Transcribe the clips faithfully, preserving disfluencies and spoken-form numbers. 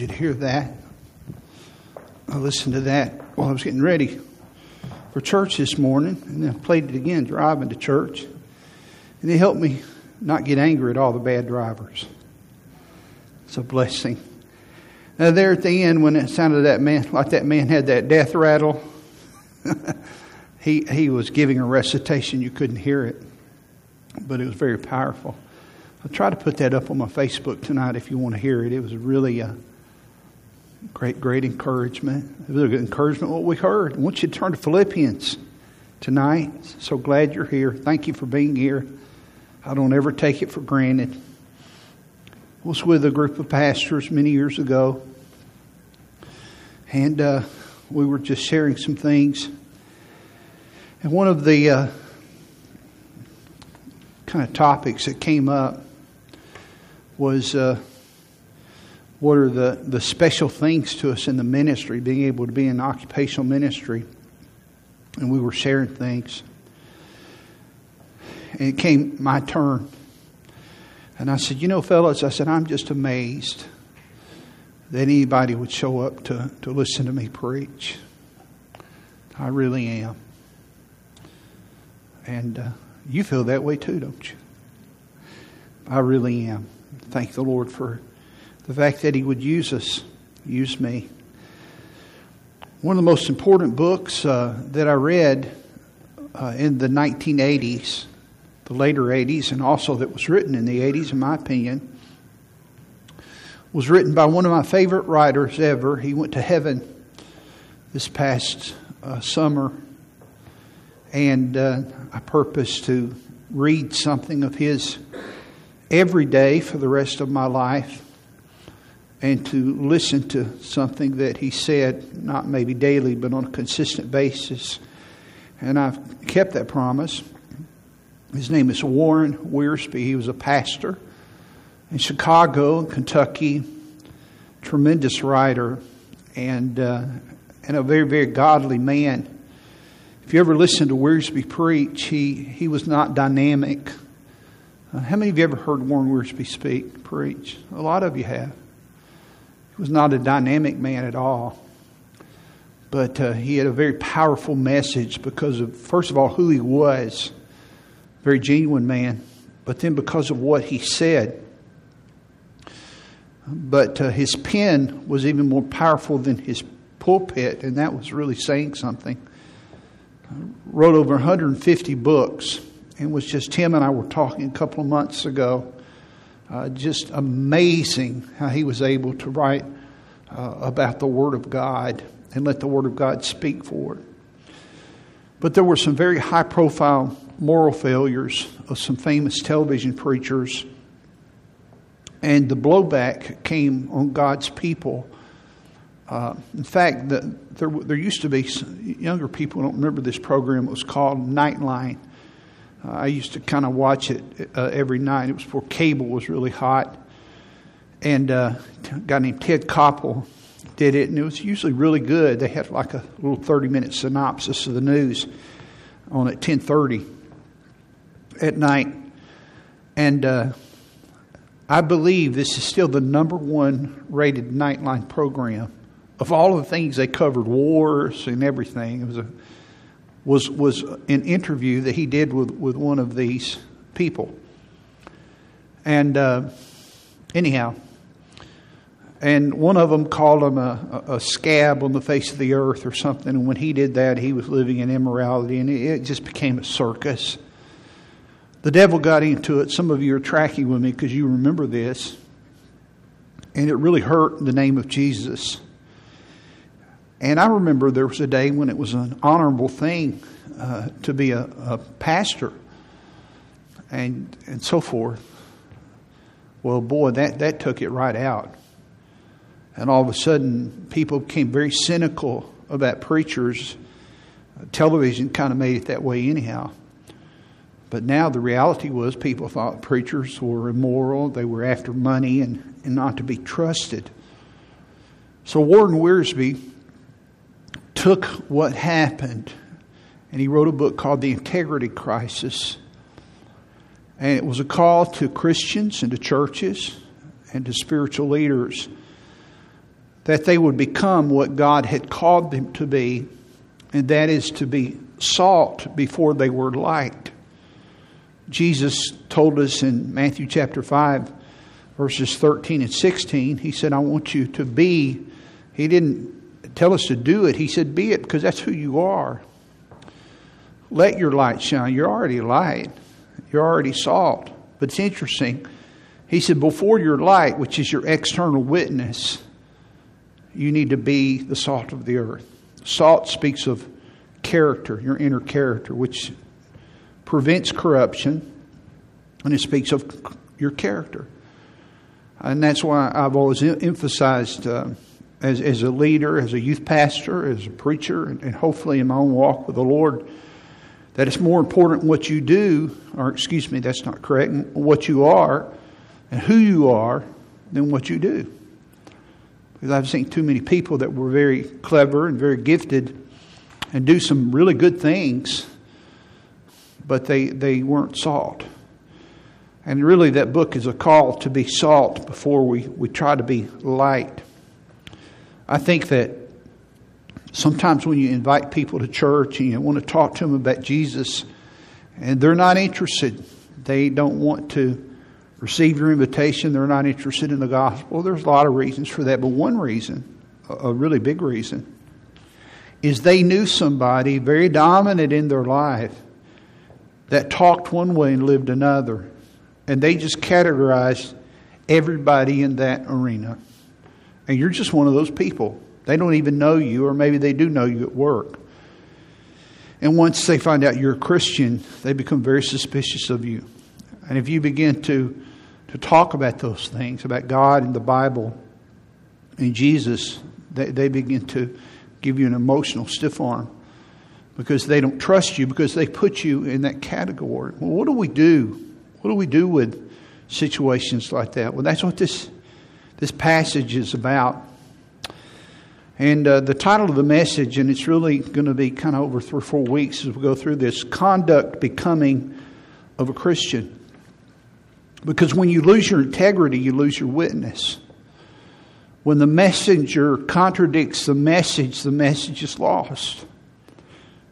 Did you hear that? I listened to that while I was getting ready for church this morning, and then I played it again driving to church. And it helped me not get angry at all the bad drivers. It's a blessing. Now there at the end, when it sounded that man, like that man had that death rattle, he he was giving a recitation. You couldn't hear it, but it was very powerful. I'll try to put that up on my Facebook tonight if you want to hear it. It was really a great, great encouragement. It was a good encouragement what we heard. I want you to turn to Philippians tonight. So glad you're here. Thank you for being here. I don't ever take it for granted. I was with a group of pastors many years ago, and uh, we were just sharing some things. And one of the uh, kind of topics that came up was uh, what are the, the special things to us in the ministry, being able to be in occupational ministry. And we were sharing things. And it came my turn. And I said, you know, fellas, I said, I'm just amazed that anybody would show up to, to listen to me preach. I really am. And uh, you feel that way too, don't you? I really am. Thank the Lord for the fact that He would use us, use me. One of the most important books uh, that I read uh, in the nineteen eighties, the later eighties, and also that was written in the eighties, in my opinion, was written by one of my favorite writers ever. He went to heaven this past uh, summer, and uh, I purpose to read something of his every day for the rest of my life, and to listen to something that he said, not maybe daily, but on a consistent basis. And I've kept that promise. His name is Warren Wiersbe. He was a pastor in Chicago, Kentucky, tremendous writer, and uh, and a very, very godly man. If you ever listen to Wiersbe preach, he, he was not dynamic. Uh, how many of you ever heard Warren Wiersbe speak, preach? A lot of you have. Was not a dynamic man at all, but uh, he had a very powerful message because of, first of all, who he was, very genuine man, but then because of what he said. But uh, his pen was even more powerful than his pulpit, and that was really saying something. I wrote over one hundred fifty books, and it was just him and I were talking a couple of months ago. Uh, just amazing how he was able to write uh, about the Word of God and let the Word of God speak for it. But there were some very high-profile moral failures of some famous television preachers, and the blowback came on God's people. Uh, in fact, the, there, there used to be, younger people don't remember this program, it was called Nightline. Uh, I used to kind of watch it uh, every night. It was before cable was really hot. And uh, a guy named Ted Koppel did it, and it was usually really good. They had like a little thirty-minute synopsis of the news on at ten thirty at night. And uh, I believe this is still the number one rated Nightline program. Of all the things they covered, wars and everything, it was a... was was an interview that he did with, with one of these people. And uh, anyhow, and one of them called him a, a scab on the face of the earth or something. And when he did that, he was living in immorality, and it just became a circus. The devil got into it. Some of you are tracking with me because you remember this. And it really hurt the name of Jesus. And I remember there was a day when it was an honorable thing uh, to be a, a pastor and and so forth. Well, boy, that, that took it right out. And all of a sudden, people became very cynical about preachers. Television kind of made it that way anyhow. But now the reality was people thought preachers were immoral. They were after money and, and not to be trusted. So Warren Wiersbe took what happened, and he wrote a book called The Integrity Crisis. And it was a call to Christians and to churches and to spiritual leaders that they would become what God had called them to be, and that is to be salt before they were light. Jesus told us in Matthew chapter five, verses thirteen and sixteen, he said, I want you to be. He didn't tell us to do it. He said, be it, because that's who you are. Let your light shine. You're already light. You're already salt. But it's interesting. He said, before your light, which is your external witness, you need to be the salt of the earth. Salt speaks of character, your inner character, which prevents corruption, and it speaks of your character. And that's why I've always emphasized uh, as, as a leader, as a youth pastor, as a preacher, and, and hopefully in my own walk with the Lord, that it's more important what you do, or excuse me, that's not correct, what you are and who you are than what you do. Because I've seen too many people that were very clever and very gifted and do some really good things, but they, they weren't salt. And really that book is a call to be salt before we, we try to be light. I think that sometimes when you invite people to church and you want to talk to them about Jesus and they're not interested, they don't want to receive your invitation, they're not interested in the gospel. There's a lot of reasons for that, but one reason, a really big reason, is they knew somebody very dominant in their life that talked one way and lived another. And they just categorized everybody in that arena. And you're just one of those people. They don't even know you, or maybe they do know you at work. And once they find out you're a Christian, they become very suspicious of you. And if you begin to, to talk about those things, about God and the Bible and Jesus, they, they begin to give you an emotional stiff arm because they don't trust you, because they put you in that category. Well, what do we do? What do we do with situations like that? Well, that's what this, this passage is about. And uh, the title of the message, and it's really going to be kind of over three or four weeks as we go through this, Conduct Becoming of a Christian. Because when you lose your integrity, you lose your witness. When the messenger contradicts the message, the message is lost.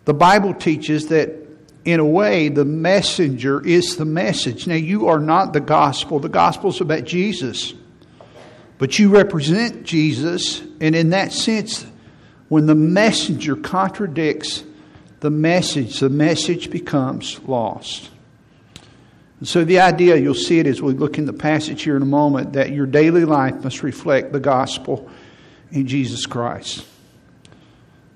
The Bible teaches that, in a way, the messenger is the message. Now, you are not the gospel. The gospel is about Jesus. But you represent Jesus. And in that sense, when the messenger contradicts the message, the message becomes lost. And so the idea, you'll see it as we look in the passage here in a moment, that your daily life must reflect the gospel in Jesus Christ.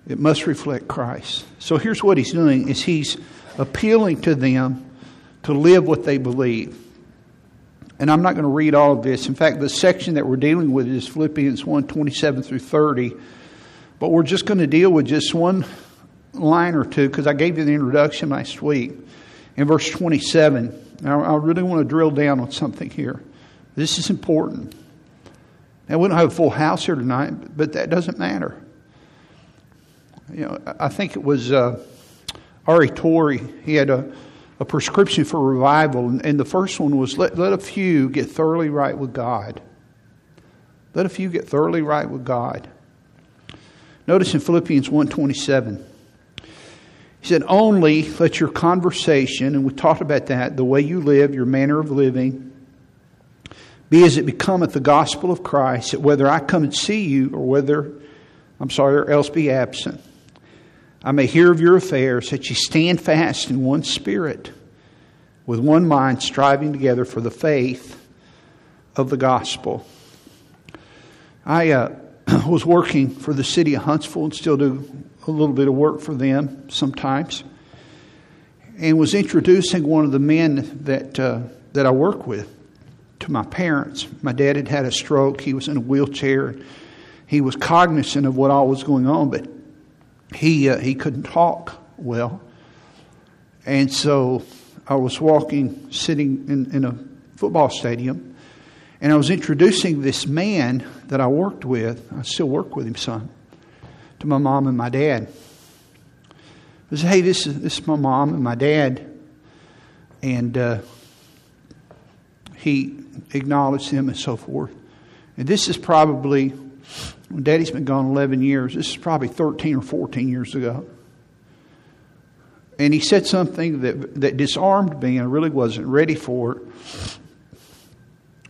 It must reflect Christ. So here's what he's doing, is he's appealing to them to live what they believe. And I'm not going to read all of this. In fact, the section that we're dealing with is Philippians one, twenty-seven through thirty. But we're just going to deal with just one line or two, because I gave you the introduction last week. In verse twenty-seven, I really want to drill down on something here. This is important. Now, we don't have a full house here tonight, but that doesn't matter. You know, I think it was uh, Ari Torrey. He had a, a prescription for revival, and, and the first one was let, let a few get thoroughly right with God. Let a few get thoroughly right with God. Notice in Philippians one twenty-seven. He said, only let your conversation, and we talked about that, the way you live, your manner of living, be as it becometh the gospel of Christ, that whether I come and see you or whether, I'm sorry, or else be absent, I may hear of your affairs, that ye stand fast in one spirit, with one mind striving together for the faith of the gospel. I uh, was working for the city of Huntsville and still do a little bit of work for them sometimes, and was introducing one of the men that uh, that I work with to my parents. My dad had had a stroke. He was in a wheelchair. He was cognizant of what all was going on, but he uh, he couldn't talk well. And so I was walking, sitting in, in a football stadium, and I was introducing this man that I worked with. I still work with him some. To my mom and my dad. I said, hey, this is, this is my mom and my dad. And uh, he acknowledged them and so forth. And this is probably, When Daddy's been gone eleven years, this is probably thirteen or fourteen years ago. And he said something that that disarmed me, and I really wasn't ready for it.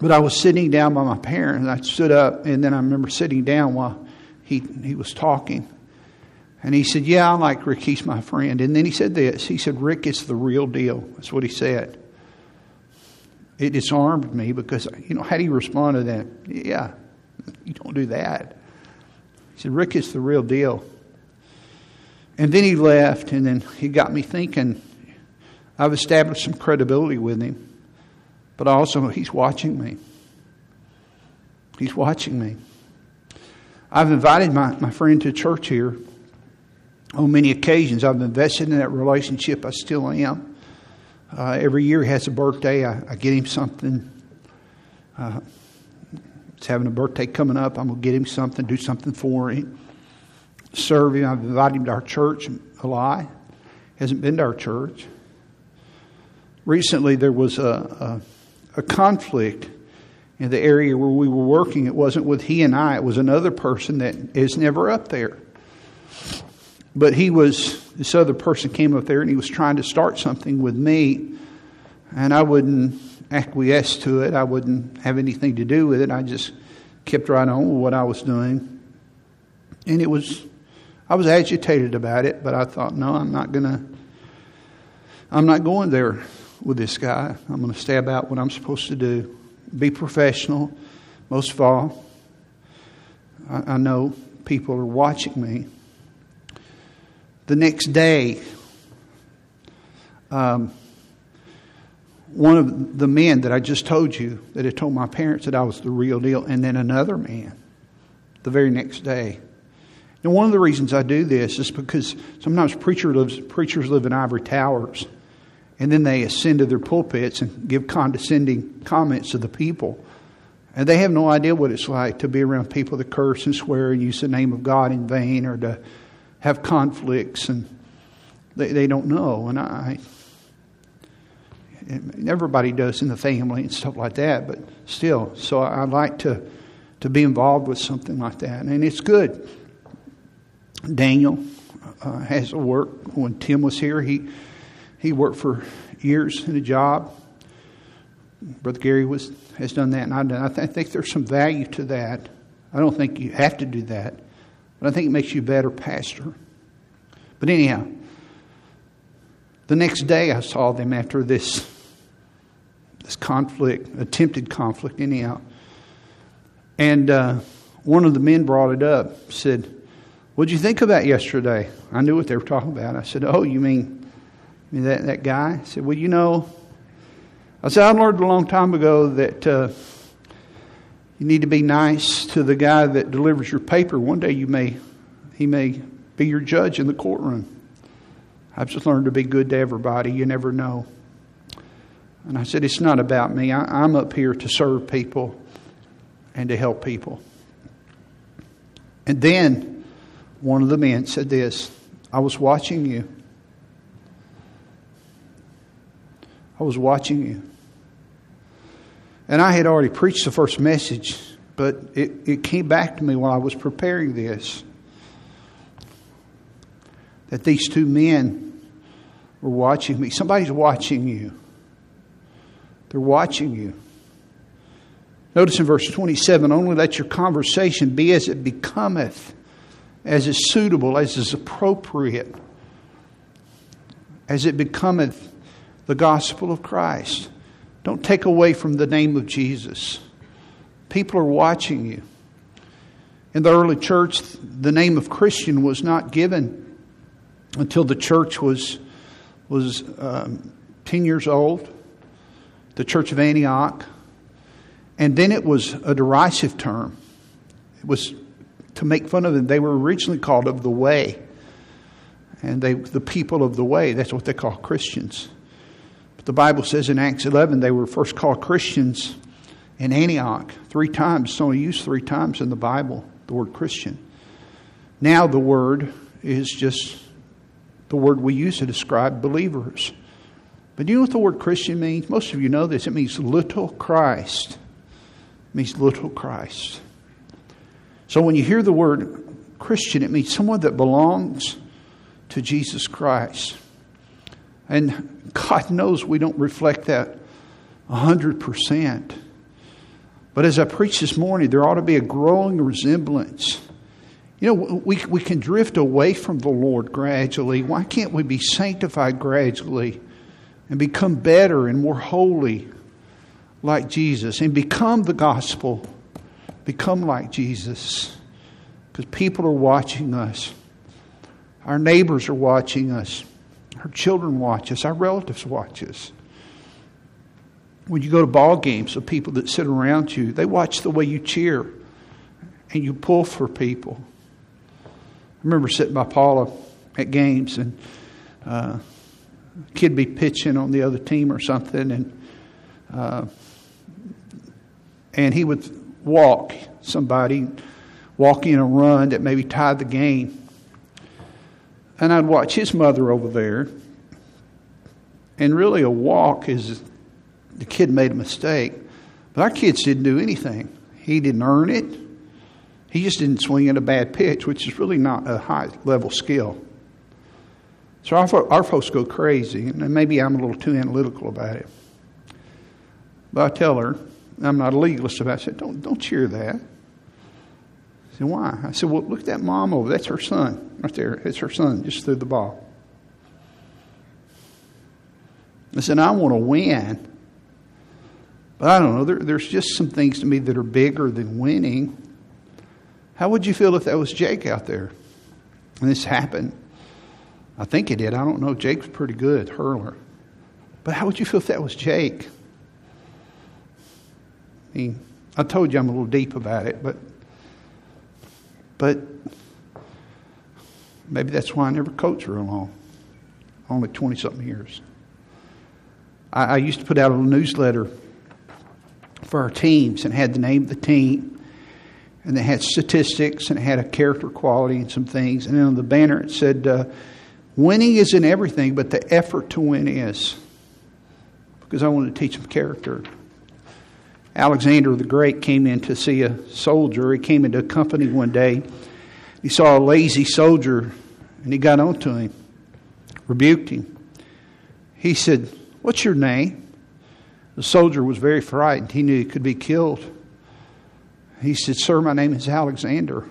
But I was sitting down by my parents, and I stood up, and then I remember sitting down while he he was talking. And he said, yeah, I like Rick, he's my friend. And then he said this, he said, Rick, it's the real deal. That's what he said. It disarmed me because, you know, how do you respond to that? Yeah, you don't do that. He said, Rick, it's the real deal. And then he left, and then he got me thinking. I've established some credibility with him, but also he's watching me. He's watching me. I've invited my, my friend to church here. On many occasions, I've invested in that relationship. I still am. Uh, every year he has a birthday. I, I get him something. Uh, he's having a birthday coming up. I'm going to get him something, do something for him, serve him. I've invited him to our church a lot. Hasn't been to our church. Recently, there was a, a, a conflict in the area where we were working. It wasn't with he and I. It was another person that is never up there. But he was, this other person came up there and he was trying to start something with me. And I wouldn't acquiesce to it. I wouldn't have anything to do with it. I just kept right on with what I was doing. And it was, I was agitated about it, but I thought, no, I'm not going to, I'm not going there with this guy. I'm going to stay about what I'm supposed to do. Be professional, most of all. I, I know people are watching me. The next day, um, one of the men that I just told you that had told my parents that I was the real deal, and then another man the very next day. Now, one of the reasons I do this is because sometimes preacher lives, preachers live in ivory towers, and then they ascend to their pulpits and give condescending comments to the people. And they have no idea what it's like to be around people that curse and swear and use the name of God in vain, or to have conflicts, and they, they don't know. And I, and everybody does in the family and stuff like that, but still. So I, I like to, to be involved with something like that. And it's good. Daniel uh, has to work. When Tim was here, he, he worked for years in a job. Brother Gary was, has done that. And I've done, I, th- I think there's some value to that. I don't think you have to do that. But I think it makes you a better pastor. But anyhow, the next day I saw them after this, this conflict, attempted conflict, anyhow. And uh, one of the men brought it up, said, what'd you think about yesterday? I knew what they were talking about. I said, oh, you mean, you mean that, that guy? I said, well, you know, I said, I learned a long time ago that Uh, you need to be nice to the guy that delivers your paper. One day you may, he may be your judge in the courtroom. I've just learned to be good to everybody. You never know. And I said, it's not about me. I, I'm up here to serve people and to help people. And then one of the men said this, I was watching you. I was watching you. And I had already preached the first message, but it, it came back to me while I was preparing this, that these two men were watching me. Somebody's watching you. They're watching you. Notice in verse twenty-seven, only let your conversation be as it becometh, as is suitable, as is appropriate, as it becometh the gospel of Christ. Don't take away from the name of Jesus. People are watching you. In the early church, the name of Christian was not given until the church was was um, ten years old, the Church of Antioch. And then it was a derisive term. It was to make fun of them. They were originally called of the way. And they, the people of the way, that's what they call Christians. The Bible says in Acts eleven, they were first called Christians in Antioch three times. It's only used three times in the Bible, the word Christian. Now the word is just the word we use to describe believers. But do you know what the word Christian means? Most of you know this. It means little Christ. It means little Christ. So when you hear the word Christian, it means someone that belongs to Jesus Christ. And God knows we don't reflect that one hundred percent. But as I preached this morning, there ought to be a growing resemblance. You know, we, we can drift away from the Lord gradually. Why can't we be sanctified gradually and become better and more holy like Jesus and become the gospel, become like Jesus? Because people are watching us. Our neighbors are watching us. Our children watch us. Our relatives watch us. When you go to ball games, the people that sit around you, they watch the way you cheer and you pull for people. I remember sitting by Paula at games, and uh, a kid be pitching on the other team or something, and uh, and he would walk somebody, walk in a run that maybe tied the game. And I'd watch his mother over there, and really a walk is... the kid made a mistake, but our kids didn't do anything. He didn't earn it. He just didn't swing at a bad pitch, which is really not a high-level skill. So our, our folks go crazy, and maybe I'm a little too analytical about it. But I tell her, I'm not a legalist about it. I said, don't, don't cheer that. I said, why? I said, well, look at that mom over. That's her son right there. That's her son just threw the ball. I said, I want to win. I don't know, there, there's just some things to me that are bigger than winning. How would you feel if that was Jake out there? And this happened. I think it did. I don't know. Jake's pretty good hurler. But how would you feel if that was Jake? I mean, I told you I'm a little deep about it, but but maybe that's why I never coached real long. Only twenty-something years. I, I used to put out a little newsletter for our teams, and had the name of the team, and they had statistics, and it had a character quality and some things. And then on the banner it said, uh, winning isn't everything, but the effort to win is. Because I wanted to teach them character. Alexander the Great came in to see a soldier. He came into a company one day. He saw a lazy soldier, and he got onto him, rebuked him. He said, what's your name? The soldier was very frightened. He knew he could be killed. He said, sir, my name is Alexander.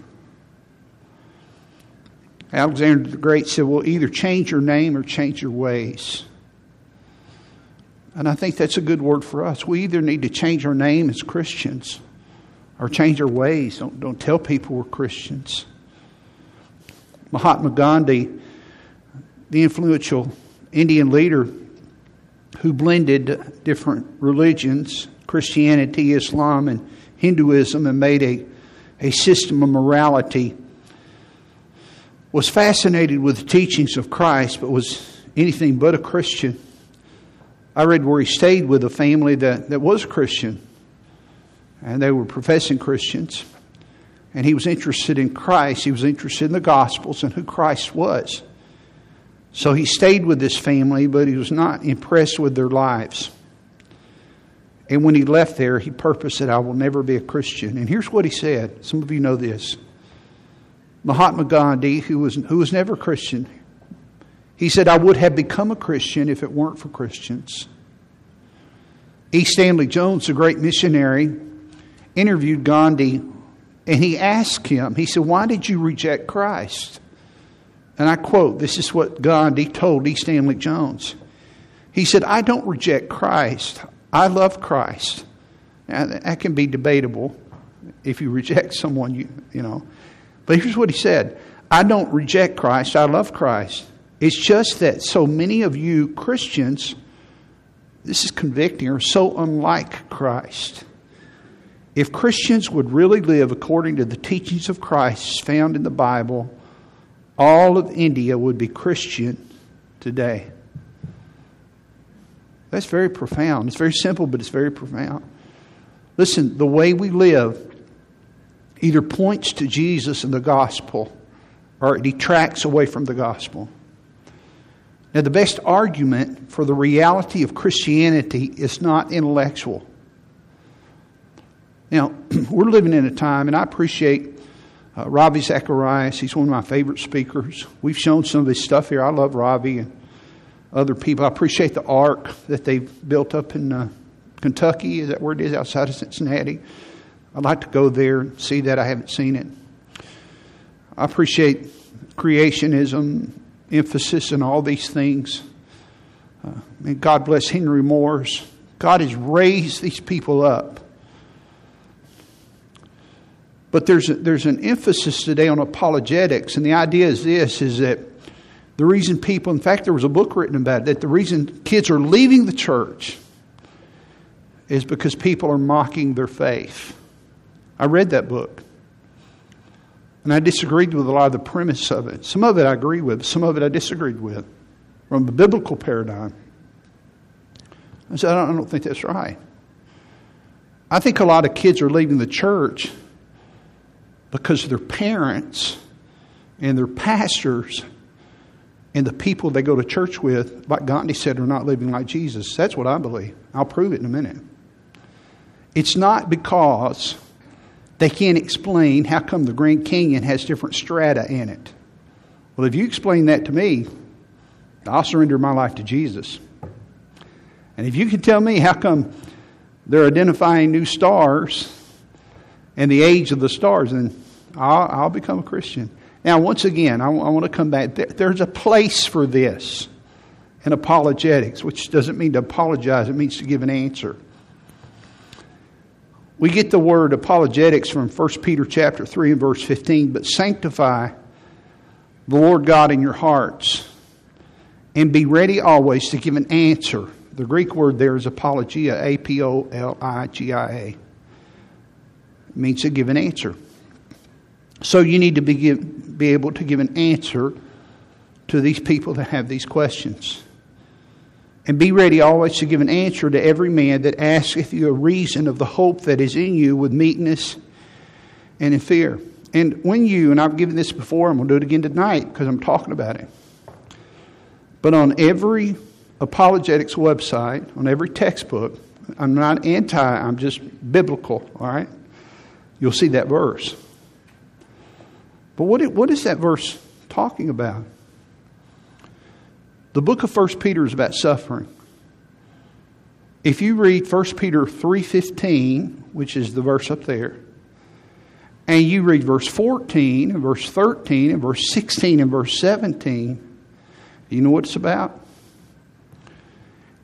Alexander the Great said, well, either change your name or change your ways. And I think that's a good word for us. We either need to change our name as Christians or change our ways. Don't, don't tell people we're Christians. Mahatma Gandhi, the influential Indian leader, who blended different religions, Christianity, Islam, and Hinduism, and made a, a system of morality, was fascinated with the teachings of Christ, but was anything but a Christian. I read where he stayed with a family that, that was Christian, and they were professing Christians, and he was interested in Christ. He was interested in the Gospels and who Christ was. So he stayed with this family, but he was not impressed with their lives. And when he left there, he purposed that I will never be a Christian. And here's what he said. Some of you know this. Mahatma Gandhi, who was, who was never a Christian, he said, I would have become a Christian if it weren't for Christians. E. Stanley Jones, the great missionary, interviewed Gandhi, and he asked him, he said, why did you reject Christ? And I quote, this is what Gandhi told E. Stanley Jones. He said, I don't reject Christ. I love Christ. Now, that can be debatable if you reject someone, you, you know. But here's what he said. I don't reject Christ. I love Christ. It's just that so many of you Christians, this is convicting, are so unlike Christ. If Christians would really live according to the teachings of Christ found in the Bible, all of India would be Christian today. That's very profound. It's very simple, but it's very profound. Listen, the way we live either points to Jesus and the gospel, or it detracts away from the gospel. Now, the best argument for the reality of Christianity is not intellectual. Now, we're living in a time, and I appreciate Uh, Ravi Zacharias, he's one of my favorite speakers. We've shown some of his stuff here. I love Ravi and other people. I appreciate the ark that they've built up in uh, Kentucky. Is that where it is? Outside of Cincinnati. I'd like to go there and see that. I haven't seen it. I appreciate creationism, emphasis on all these things. Uh, and God bless Henry Morris. God has raised these people up. But there's a, there's an emphasis today on apologetics. And the idea is this, is that the reason people, in fact, there was a book written about it, that the reason kids are leaving the church is because people are mocking their faith. I read that book. And I disagreed with a lot of the premise of it. Some of it I agree with. Some of it I disagreed with from the biblical paradigm. I said, I don't, I don't think that's right. I think a lot of kids are leaving the church because their parents and their pastors and the people they go to church with, like Gandhi said, are not living like Jesus. That's what I believe. I'll prove it in a minute. It's not because they can't explain how come the Grand Canyon has different strata in it. Well, if you explain that to me, I'll surrender my life to Jesus. And if you can tell me how come they're identifying new stars and the age of the stars, then I'll, I'll become a Christian. Now, once again, I, w- I want to come back. There, there's a place for this in apologetics, which doesn't mean to apologize. It means to give an answer. We get the word apologetics from First Peter chapter three and verse fifteen. But sanctify the Lord God in your hearts and be ready always to give an answer. The Greek word there is apologia, A P O L I G I A. It means to give an answer. So you need to be, give, be able to give an answer to these people that have these questions. And be ready always to give an answer to every man that asketh you a reason of the hope that is in you with meekness and in fear. And when you, and I've given this before, I'm going to do it again tonight because I'm talking about it. But on every apologetics website, on every textbook, I'm not anti, I'm just biblical, all right? You'll see that verse. But what what is that verse talking about? The book of First Peter is about suffering. If you read First Peter three fifteen, which is the verse up there, and you read verse fourteen, and verse thirteen, and verse sixteen, and verse seventeen, you know what it's about?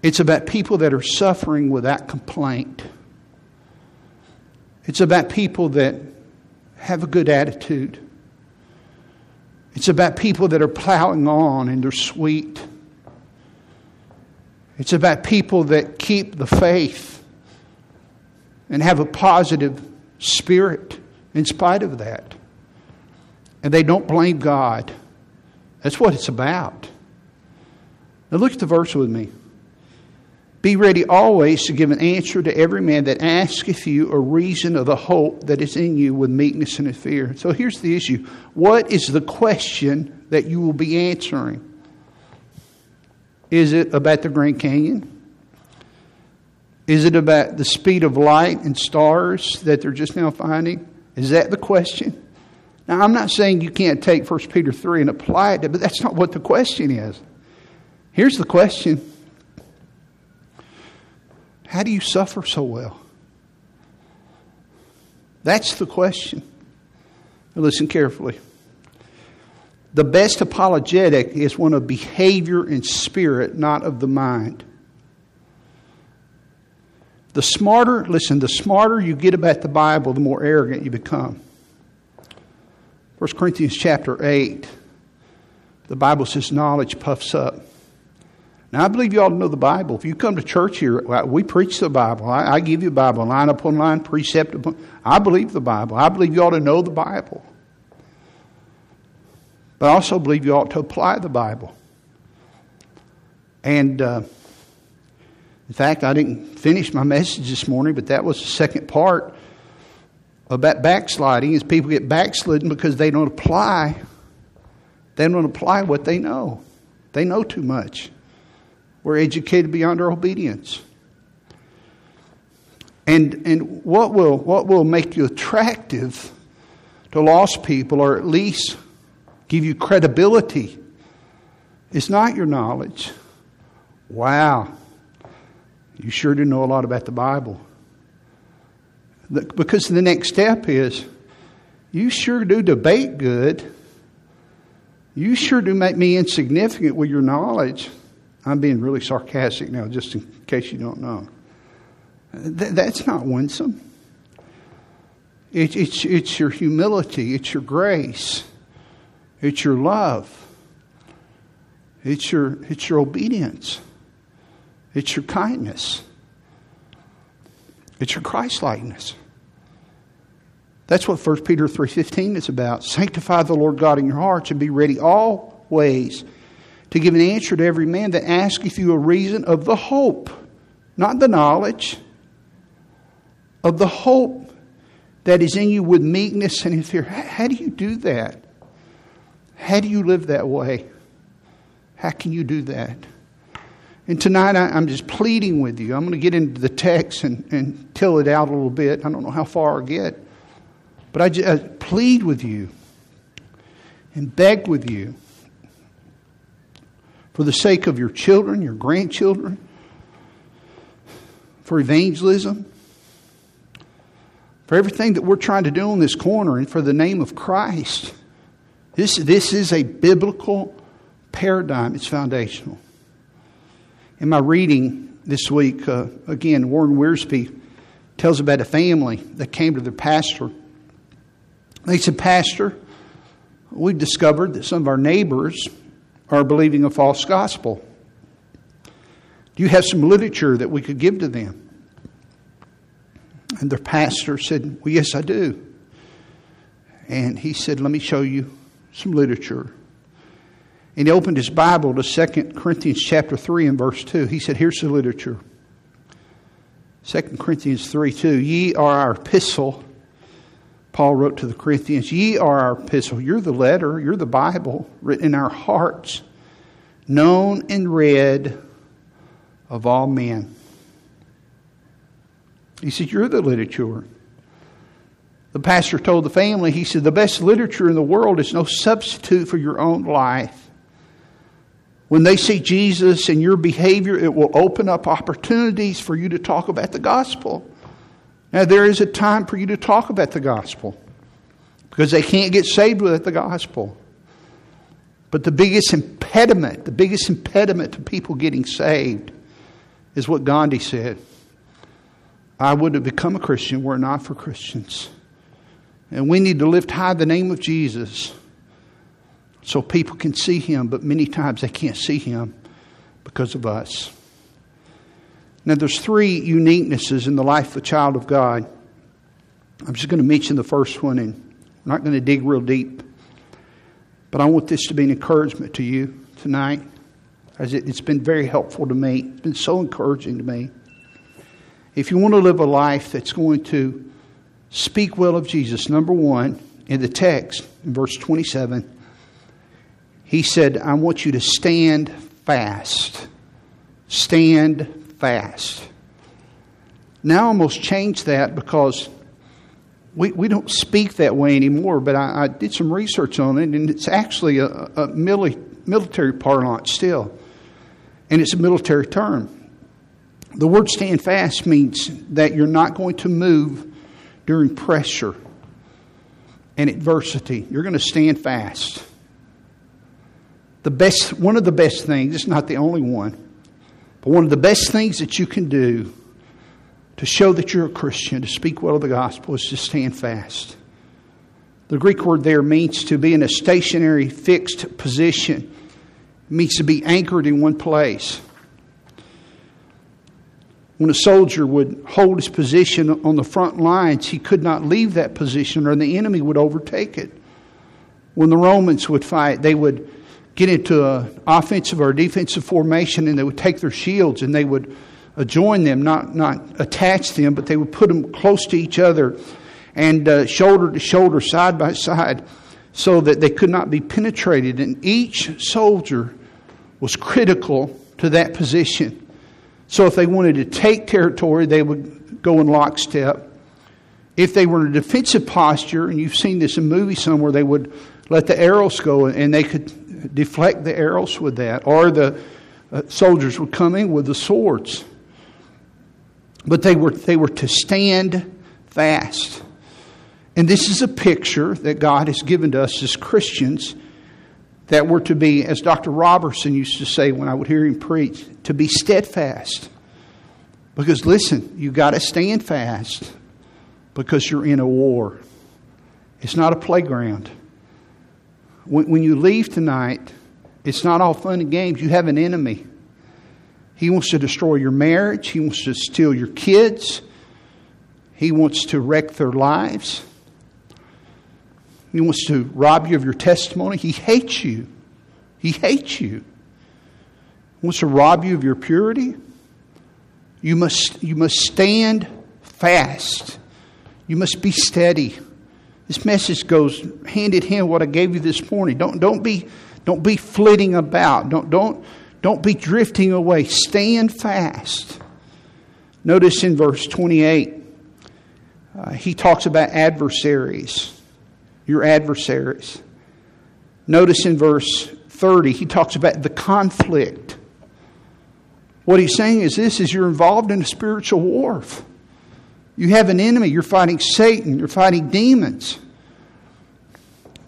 It's about people that are suffering without complaint. It's about people that have a good attitude. It's about people that are plowing on and they're sweet. It's about people that keep the faith and have a positive spirit in spite of that. And they don't blame God. That's what it's about. Now look at the verse with me. Be ready always to give an answer to every man that asketh you a reason of the hope that is in you with meekness and fear. So here's the issue. What is the question that you will be answering? Is it about the Grand Canyon? Is it about the speed of light and stars that they're just now finding? Is that the question? Now, I'm not saying you can't take First Peter three and apply it, but that's not what the question is. Here's the question. How do you suffer so well? That's the question. Now listen carefully. The best apologetic is one of behavior and spirit, not of the mind. The smarter, listen, the smarter you get about the Bible, the more arrogant you become. First Corinthians chapter eight, the Bible says knowledge puffs up. Now, I believe you ought to know the Bible. If you come to church here, we preach the Bible. I, I give you the Bible, line upon line, precept upon. I believe the Bible. I believe you ought to know the Bible. But I also believe you ought to apply the Bible. And, uh, in fact, I didn't finish my message this morning, but that was the second part about backsliding, is people get backslidden because they don't apply. They don't apply what they know. They know too much. We're educated beyond our obedience. And and what will what will make you attractive to to lost people, or at least give you credibility. It's not your knowledge. Wow, you sure do know a lot about the Bible. Because the next step is, you sure do debate good. You sure do make me insignificant with your knowledge. I'm being really sarcastic now, just in case you don't know. Th- that's not winsome. It, it's, it's your humility. It's your grace. It's your love. It's your, it's your obedience. It's your kindness. It's your Christ-likeness. That's what First Peter three fifteen is about. Sanctify the Lord God in your hearts, and be ready always to give an answer to every man that asketh you a reason of the hope, not the knowledge, of the hope that is in you with meekness and in fear. How do you do that? How do you live that way? How can you do that? And tonight I, I'm just pleading with you. I'm going to get into the text and, and till it out a little bit. I don't know how far I'll get. But I, just, I plead with you and beg with you, for the sake of your children, your grandchildren, for evangelism, for everything that we're trying to do in this corner, and for the name of Christ. This, this is a biblical paradigm. It's foundational. In my reading this week, uh, again, Warren Wiersbe tells about a family that came to their pastor. They said, "Pastor, we've discovered that some of our neighbors are believing a false gospel. Do you have some literature that we could give to them?" And their pastor said, "Well, yes, I do." And he said, "Let me show you some literature." And he opened his Bible to Second Corinthians chapter three and verse two. He said, "Here's the literature. Second Corinthians three two. Ye are our epistle." Paul wrote to the Corinthians, "Ye are our epistle." You're the letter. You're the Bible written in our hearts, known and read of all men. He said, "You're the literature." The pastor told the family, he said, "The best literature in the world is no substitute for your own life. When they see Jesus in your behavior, it will open up opportunities for you to talk about the gospel." Now, there is a time for you to talk about the gospel, because they can't get saved without the gospel. But the biggest impediment, the biggest impediment to people getting saved is what Gandhi said. "I would have become a Christian were it not for Christians." And we need to lift high the name of Jesus so people can see him, but many times they can't see him because of us. Now, there's three uniquenesses in the life of a child of God. I'm just going to mention the first one, and we're not going to dig real deep. But I want this to be an encouragement to you tonight, as it, it's been very helpful to me. It's been so encouraging to me. If you want to live a life that's going to speak well of Jesus, number one, in the text, in verse twenty-seven, he said, "I want you to stand fast." Stand fast. Now, I almost changed that, because we, we don't speak that way anymore, but I, I did some research on it, and it's actually a, a military parlance still, and it's a military term. The word "stand fast" means that you're not going to move during pressure and adversity. You're going to stand fast. The best, one of the best things, it's not the only one, one of the best things that you can do to show that you're a Christian, to speak well of the gospel, is to stand fast. The Greek word there means to be in a stationary, fixed position. It means to be anchored in one place. When a soldier would hold his position on the front lines, he could not leave that position, or the enemy would overtake it. When the Romans would fight, they would get into an offensive or defensive formation, and they would take their shields and they would join them, not, not attach them, but they would put them close to each other and uh, shoulder to shoulder, side by side, so that they could not be penetrated. And each soldier was critical to that position. So if they wanted to take territory, they would go in lockstep. if they were in a defensive posture, and you've seen this in movies somewhere, they would let the arrows go, and they could deflect the arrows with that. Or the uh, soldiers would come in with the swords. But they were they were to stand fast. And this is a picture that God has given to us as Christians, that we're to be, as Doctor Robertson used to say when I would hear him preach, to be steadfast. Because listen, you got to stand fast because you're in a war. It's not a playground. When, when you leave tonight, it's not all fun and games. You have an enemy. He wants to destroy your marriage. He wants to steal your kids. He wants to wreck their lives. He wants to rob you of your testimony. He hates you. He hates you. He wants to rob you of your purity. You must, you must stand fast. You must be steady. This message goes hand in hand with what I gave you this morning. Don't don't be don't be flitting about. Don't don't don't be drifting away. Stand fast. Notice in verse twenty-eight, uh, he talks about adversaries. Your adversaries. Notice in verse thirty, he talks about the conflict. What he's saying is this, is you're involved in a spiritual war. You have an enemy. You're fighting Satan. You're fighting demons.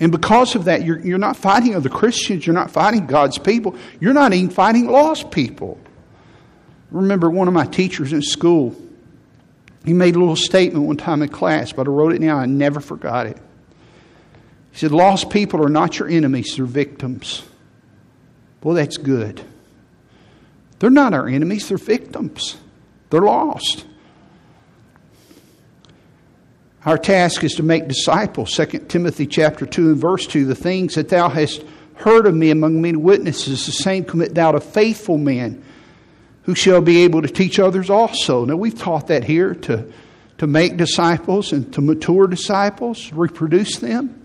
And because of that, you're, you're not fighting other Christians. You're not fighting God's people. You're not even fighting lost people. I remember one of my teachers in school, he made a little statement one time in class, but I wrote it down. I never forgot it. He said, lost people are not your enemies, they're victims. Well, that's good. They're not our enemies, they're victims. They're lost. Our task is to make disciples. Second Timothy chapter two and verse two, the things that thou hast heard of me among many witnesses, the same commit thou to faithful men who shall be able to teach others also. Now, we've taught that here to, to make disciples and to mature disciples, reproduce them.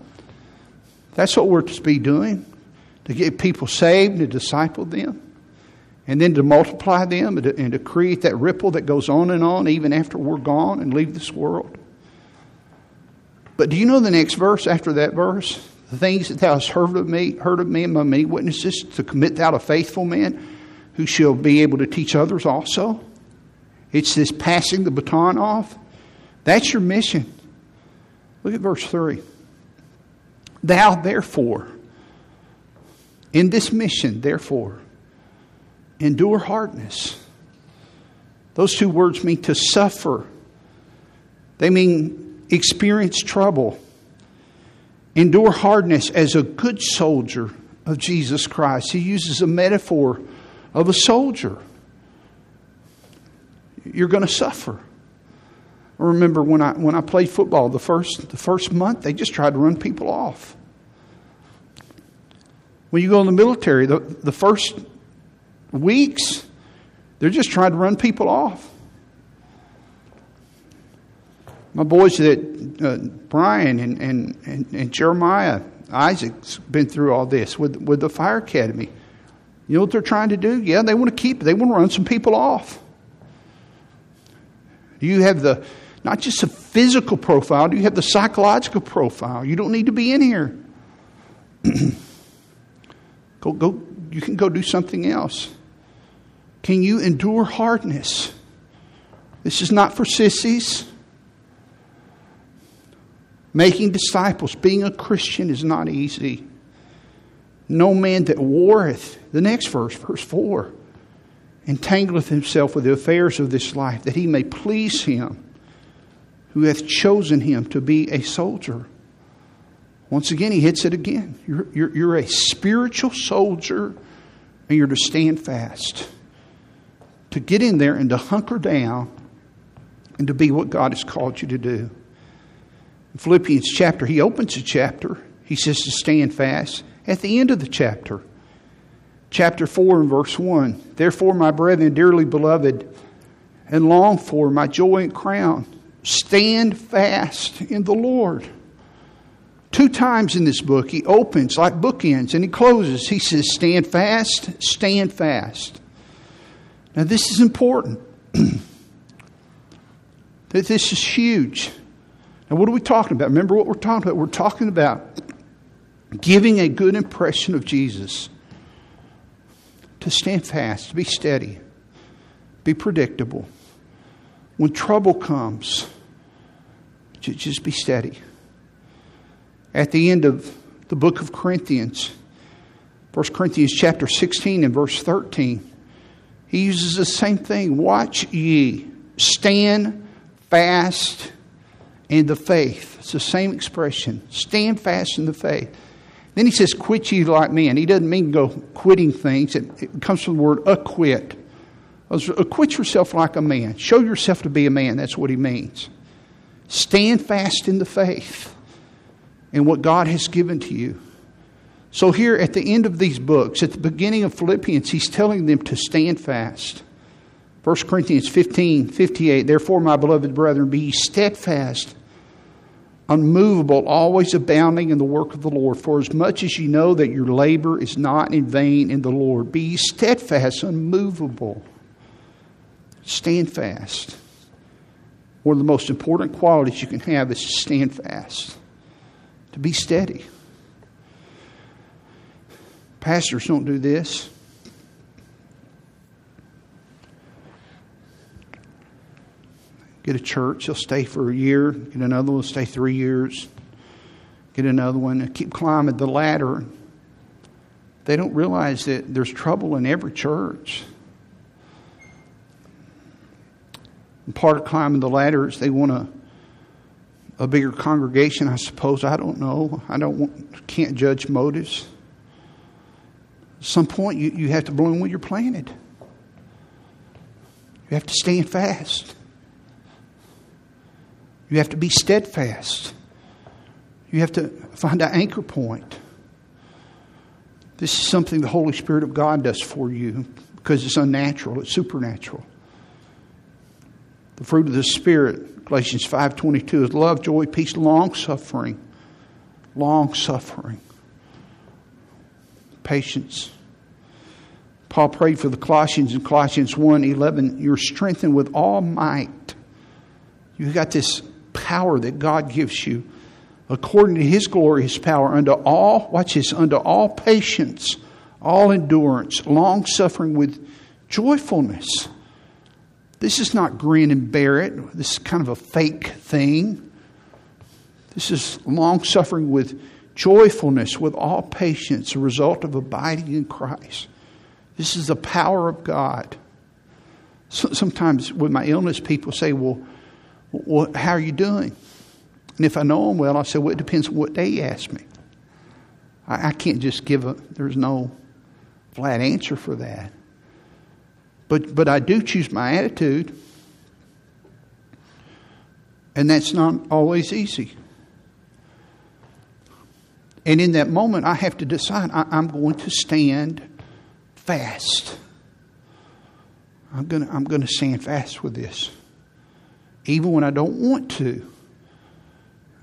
That's what we're to be doing, to get people saved, to disciple them, and then to multiply them and to, and to create that ripple that goes on and on even after we're gone and leave this world. But do you know the next verse after that verse? The things that thou hast heard of me, heard of me among many witnesses, to commit thou to faithful men who shall be able to teach others also. It's this passing the baton off. That's your mission. Look at verse three. Thou, therefore, in this mission, therefore, endure hardness. Those two words mean to suffer. They mean experience trouble. Endure hardness as a good soldier of Jesus Christ. He uses a metaphor of a soldier. You're going to suffer. I remember when I when I played football, the first the first month, they just tried to run people off. When you go in the military, the, the first weeks, they're just trying to run people off. My boys, that uh, Brian and, and, and, and Jeremiah, Isaac's been through all this with, with the fire academy. You know what they're trying to do? Yeah, they want to keep, they want to run some people off. You have the... not just a physical profile, you have the psychological profile. You don't need to be in here. go, go. You can go do something else. Can you endure hardness? This is not for sissies. Making disciples, being a Christian is not easy. No man that warreth, the next verse, verse four, entangleth himself with the affairs of this life, that he may please him who hath chosen him to be a soldier. Once again, he hits it again. You're, you're, you're a spiritual soldier, and you're to stand fast, to get in there and to hunker down and to be what God has called you to do. In Philippians chapter, he opens the chapter. He says to stand fast at the end of the chapter. Chapter four and verse one, therefore, my brethren, dearly beloved, and long for my joy and crown, stand fast in the Lord. Two times in this book, he opens like bookends and he closes. He says, stand fast, stand fast. Now, this is important. This is huge. And what are we talking about? Remember what we're talking about. We're talking about giving a good impression of Jesus. To stand fast, to be steady, be predictable. When trouble comes, just be steady. At the end of the book of Corinthians, First Corinthians chapter sixteen and verse thirteen, he uses the same thing. Watch ye, stand fast in the faith. It's the same expression. Stand fast in the faith. Then he says, quit ye like men. He doesn't mean go quitting things. It, it comes from the word acquit. Acquit yourself like a man. Show yourself to be a man. That's what he means. Stand fast in the faith and what God has given to you. So here at the end of these books, at the beginning of Philippians, he's telling them to stand fast. First Corinthians fifteen fifty-eight, therefore, my beloved brethren, be ye steadfast, unmovable, always abounding in the work of the Lord. For as much as you know that your labor is not in vain in the Lord, be ye steadfast, unmovable. Stand fast. One of the most important qualities you can have is to stand fast, to be steady. Pastors don't do this. Get a church, they'll stay for a year. Get another one, stay three years. Get another one, and keep climbing the ladder. They don't realize that there's trouble in every church. And part of climbing the ladder is they want a, a bigger congregation, I suppose. I don't know. I don't want, can't judge motives. At some point, you, you have to bloom where you're planted. You have to stand fast. You have to be steadfast. You have to find an anchor point. This is something the Holy Spirit of God does for you because it's unnatural. It's supernatural. The fruit of the Spirit, Galatians five twenty-two, is love, joy, peace, long-suffering. Long-suffering. Patience. Paul prayed for the Colossians in Colossians one eleven. You're strengthened with all might. You've got this power that God gives you. According to His glory, His power, unto all, watch this, unto all patience, all endurance, long-suffering with joyfulness. This is not grin and bear it. This is kind of a fake thing. This is long-suffering with joyfulness, with all patience, a result of abiding in Christ. This is the power of God. So, sometimes with my illness, people say, well, well, how are you doing? And if I know them well, I say, well, it depends on what they ask me. I, I can't just give a, there's no flat answer for that. But but I do choose my attitude, and that's not always easy. And in that moment, I have to decide I, I'm going to stand fast. I'm gonna I'm gonna stand fast with this, even when I don't want to.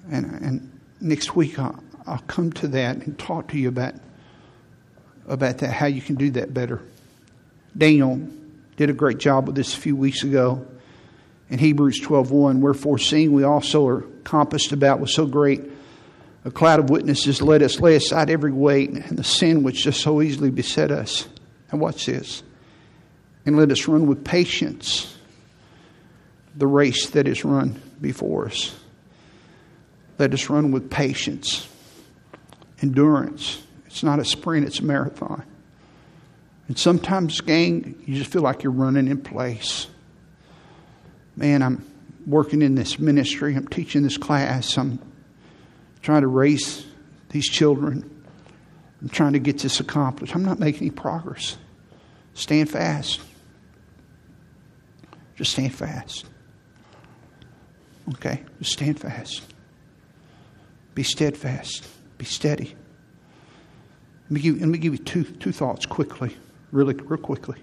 And and next week I'll, I'll come to that and talk to you about about that, how you can do that better. Daniel did a great job with this a few weeks ago. In Hebrews twelve one, wherefore seeing we also are compassed about with so great a cloud of witnesses, let us lay aside every weight and the sin which does so easily beset us. And watch this. And let us run with patience the race that is run before us. Let us run with patience. Endurance. It's not a sprint, it's a marathon. And sometimes, gang, you just feel like you're running in place. Man, I'm working in this ministry. I'm teaching this class. I'm trying to raise these children. I'm trying to get this accomplished. I'm not making any progress. Stand fast. Just stand fast. Okay? Just stand fast. Be steadfast. Be steady. Let me give, let me give you two, two thoughts quickly. Really, real quickly.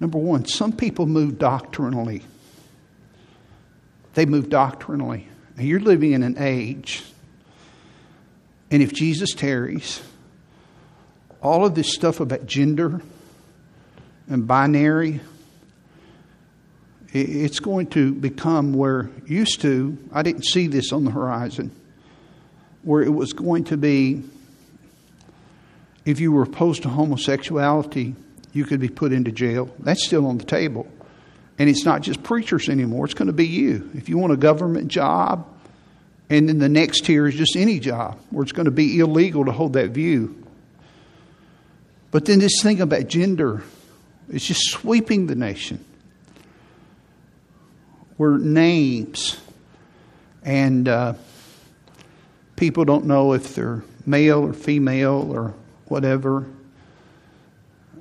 Number one, some people move doctrinally. They move doctrinally. Now, you're living in an age, and if Jesus tarries, all of this stuff about gender and binary It's going to become where used to, I didn't see this on the horizon, where it was going to be, if you were opposed to homosexuality, you could be put into jail. That's still on the table. And it's not just preachers anymore. It's going to be you. If you want a government job, and then the next tier is just any job, where it's going to be illegal to hold that view. But then this thing about gender, it's just sweeping the nation. Where names and uh, people don't know if they're male or female or whatever.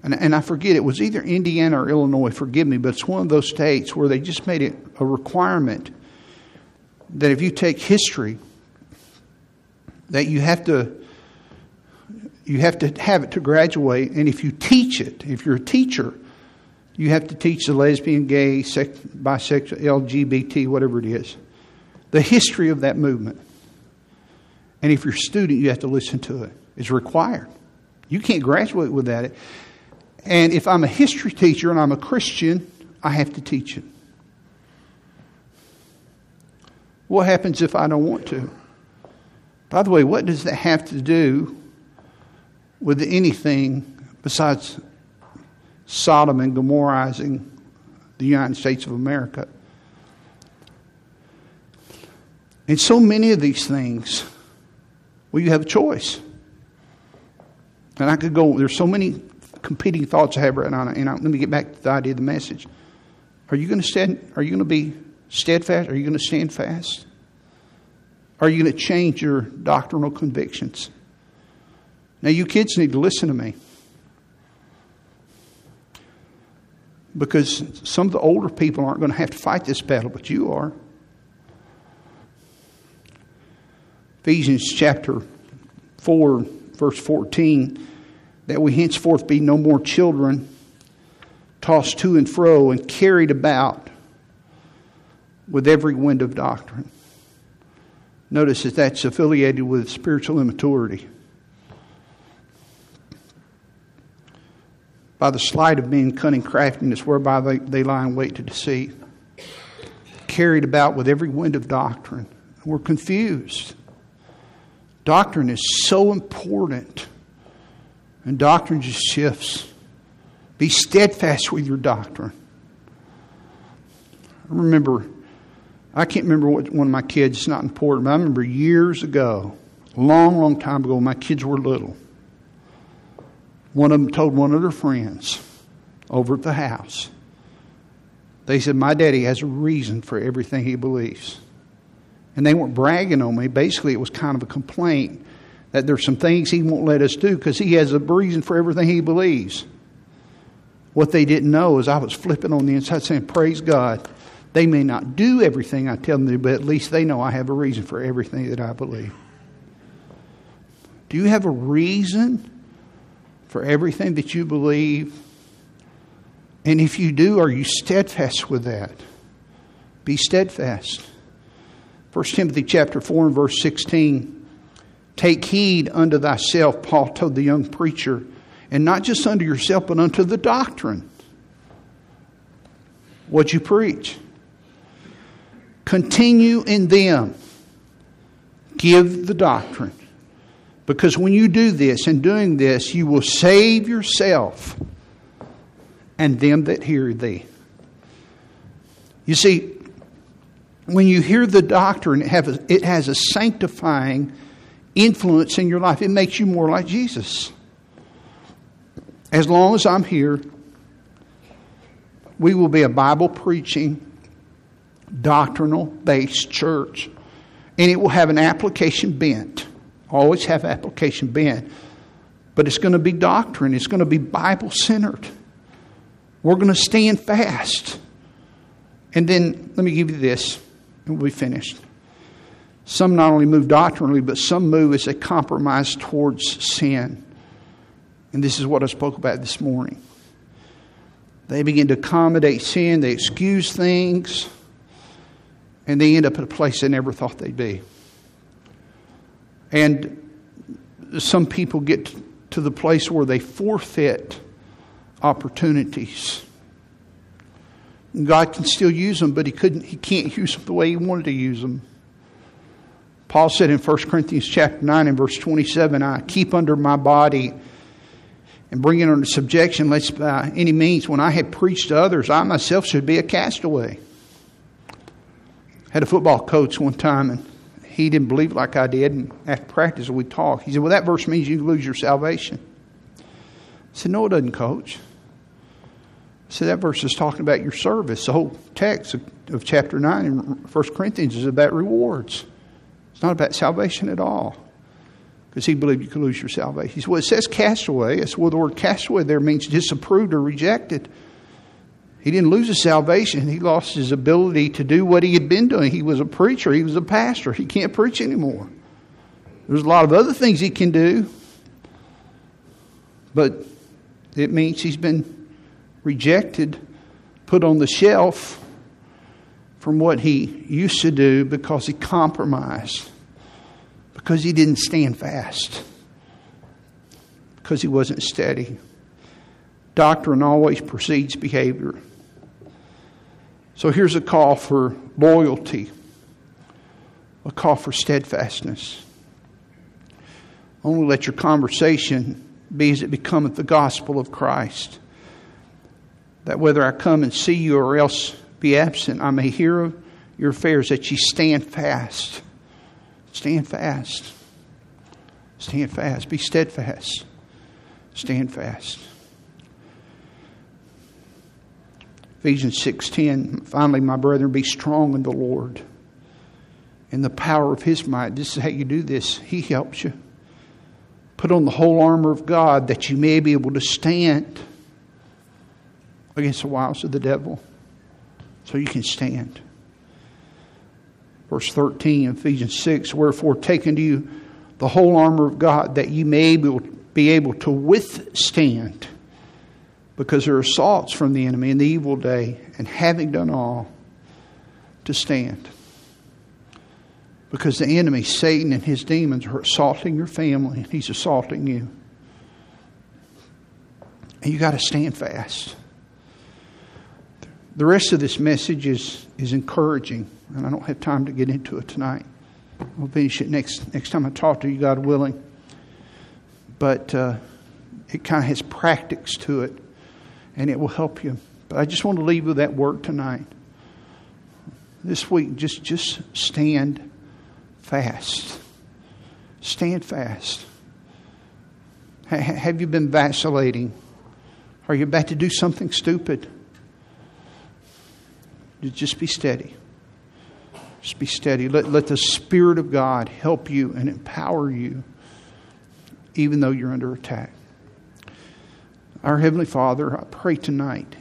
And, and I forget, it was either Indiana or Illinois, forgive me, but it's one of those states where they just made it a requirement that if you take history, that you have to you have to have it to graduate. And if you teach it, if you're a teacher, you have to teach the lesbian, gay, sex, bisexual, L G B T, whatever it is, the history of that movement. And if you're a student, you have to listen to it. It's required. You can't graduate without it. And if I'm a history teacher and I'm a Christian, I have to teach it. What happens if I don't want to? By the way, what does that have to do with anything besides Sodom and Gomorrahizing the United States of America? And so many of these things, well, you have a choice. And I could go, there's so many competing thoughts I have right now, and I, let me get back to the idea of the message. Are you going to stand, are you going to be steadfast? Are you going to stand fast? Are you going to change your doctrinal convictions? Now, you kids need to listen to me. Because some of the older people aren't going to have to fight this battle, but you are. Ephesians chapter four, verse fourteen, that we henceforth be no more children, tossed to and fro and carried about with every wind of doctrine. Notice that that's affiliated with spiritual immaturity. By the sleight of men, cunning craftiness, whereby they, they lie in wait to deceive. Carried about with every wind of doctrine. We're confused. Doctrine is so important. And doctrine just shifts. Be steadfast with your doctrine. I remember, I can't remember what one of my kids, it's not important, but I remember years ago, a long, long time ago, my kids were little. One of them told one of their friends over at the house. They said, my daddy has a reason for everything he believes. And they weren't bragging on me. Basically, it was kind of a complaint that there's some things he won't let us do because he has a reason for everything he believes. What they didn't know is I was flipping on the inside saying, praise God, they may not do everything I tell them to, but at least they know I have a reason for everything that I believe. Do you have a reason for everything that you believe? And if you do, are you steadfast with that? Be steadfast. First Timothy chapter four and verse sixteen. Take heed unto thyself, Paul told the young preacher, and not just unto yourself, but unto the doctrine. What you preach. Continue in them. Give the doctrine. Because when you do this, and doing this, you will save yourself and them that hear thee. You see, when you hear the doctrine, it, have a, it has a sanctifying influence in your life. It makes you more like Jesus. As long as I'm here, we will be a Bible-preaching, doctrinal-based church. And it will have an application bent. Always have application bent. But it's going to be doctrine. It's going to be Bible-centered. We're going to stand fast. And then, let me give you this, and we'll be finished. Some not only move doctrinally, but some move as a compromise towards sin. And this is what I spoke about this morning. They begin to accommodate sin. They excuse things. And they end up at a place they never thought they'd be. And some people get to the place where they forfeit opportunities. And God can still use them, but he couldn't. He can't use them the way he wanted to use them. Paul said in First Corinthians chapter nine and verse twenty-seven, I keep under my body and bring it under subjection, lest by any means when I had preached to others, I myself should be a castaway. Had a football coach one time, and he didn't believe it like I did. And after practice, we talked. He said, well, that verse means you lose your salvation. I said, no, it doesn't, coach. I said, that verse is talking about your service. The whole text of, of chapter nine in First Corinthians is about rewards. It's not about salvation at all. Because he believed you could lose your salvation. He said, well, it says castaway. I said, well, the word castaway there means disapproved or rejected. He didn't lose his salvation. He lost his ability to do what he had been doing. He was a preacher. He was a pastor. He can't preach anymore. There's a lot of other things he can do. But it means he's been rejected, put on the shelf from what he used to do because he compromised. Because he didn't stand fast. Because he wasn't steady. Doctrine always precedes behavior. So here's a call for loyalty. A call for steadfastness. Only let your conversation be as it becometh the gospel of Christ. That whether I come and see you or else be absent, I may hear of your affairs, that ye stand fast. Stand fast. Stand fast. Be steadfast. Stand fast. Ephesians six ten, finally, my brethren, be strong in the Lord and the power of his might. This is how you do this. He helps you. Put on the whole armor of God that you may be able to stand against the wiles of the devil. So you can stand. Verse thirteen of Ephesians six, wherefore take unto you the whole armor of God that ye may be able to withstand. Because there are assaults from the enemy in the evil day, and having done all, to stand. Because the enemy, Satan and his demons, are assaulting your family, and he's assaulting you. And you got to stand fast. The rest of this message is, is encouraging, and I don't have time to get into it tonight. I'll finish it next next time I talk to you, God willing. But uh, it kind of has practice to it. And it will help you. But I just want to leave you with that word tonight. This week, just, just stand fast. Stand fast. H- have you been vacillating? Are you about to do something stupid? Just be steady. Just be steady. Let, let the Spirit of God help you and empower you, even though you're under attack. Our Heavenly Father, I pray tonight.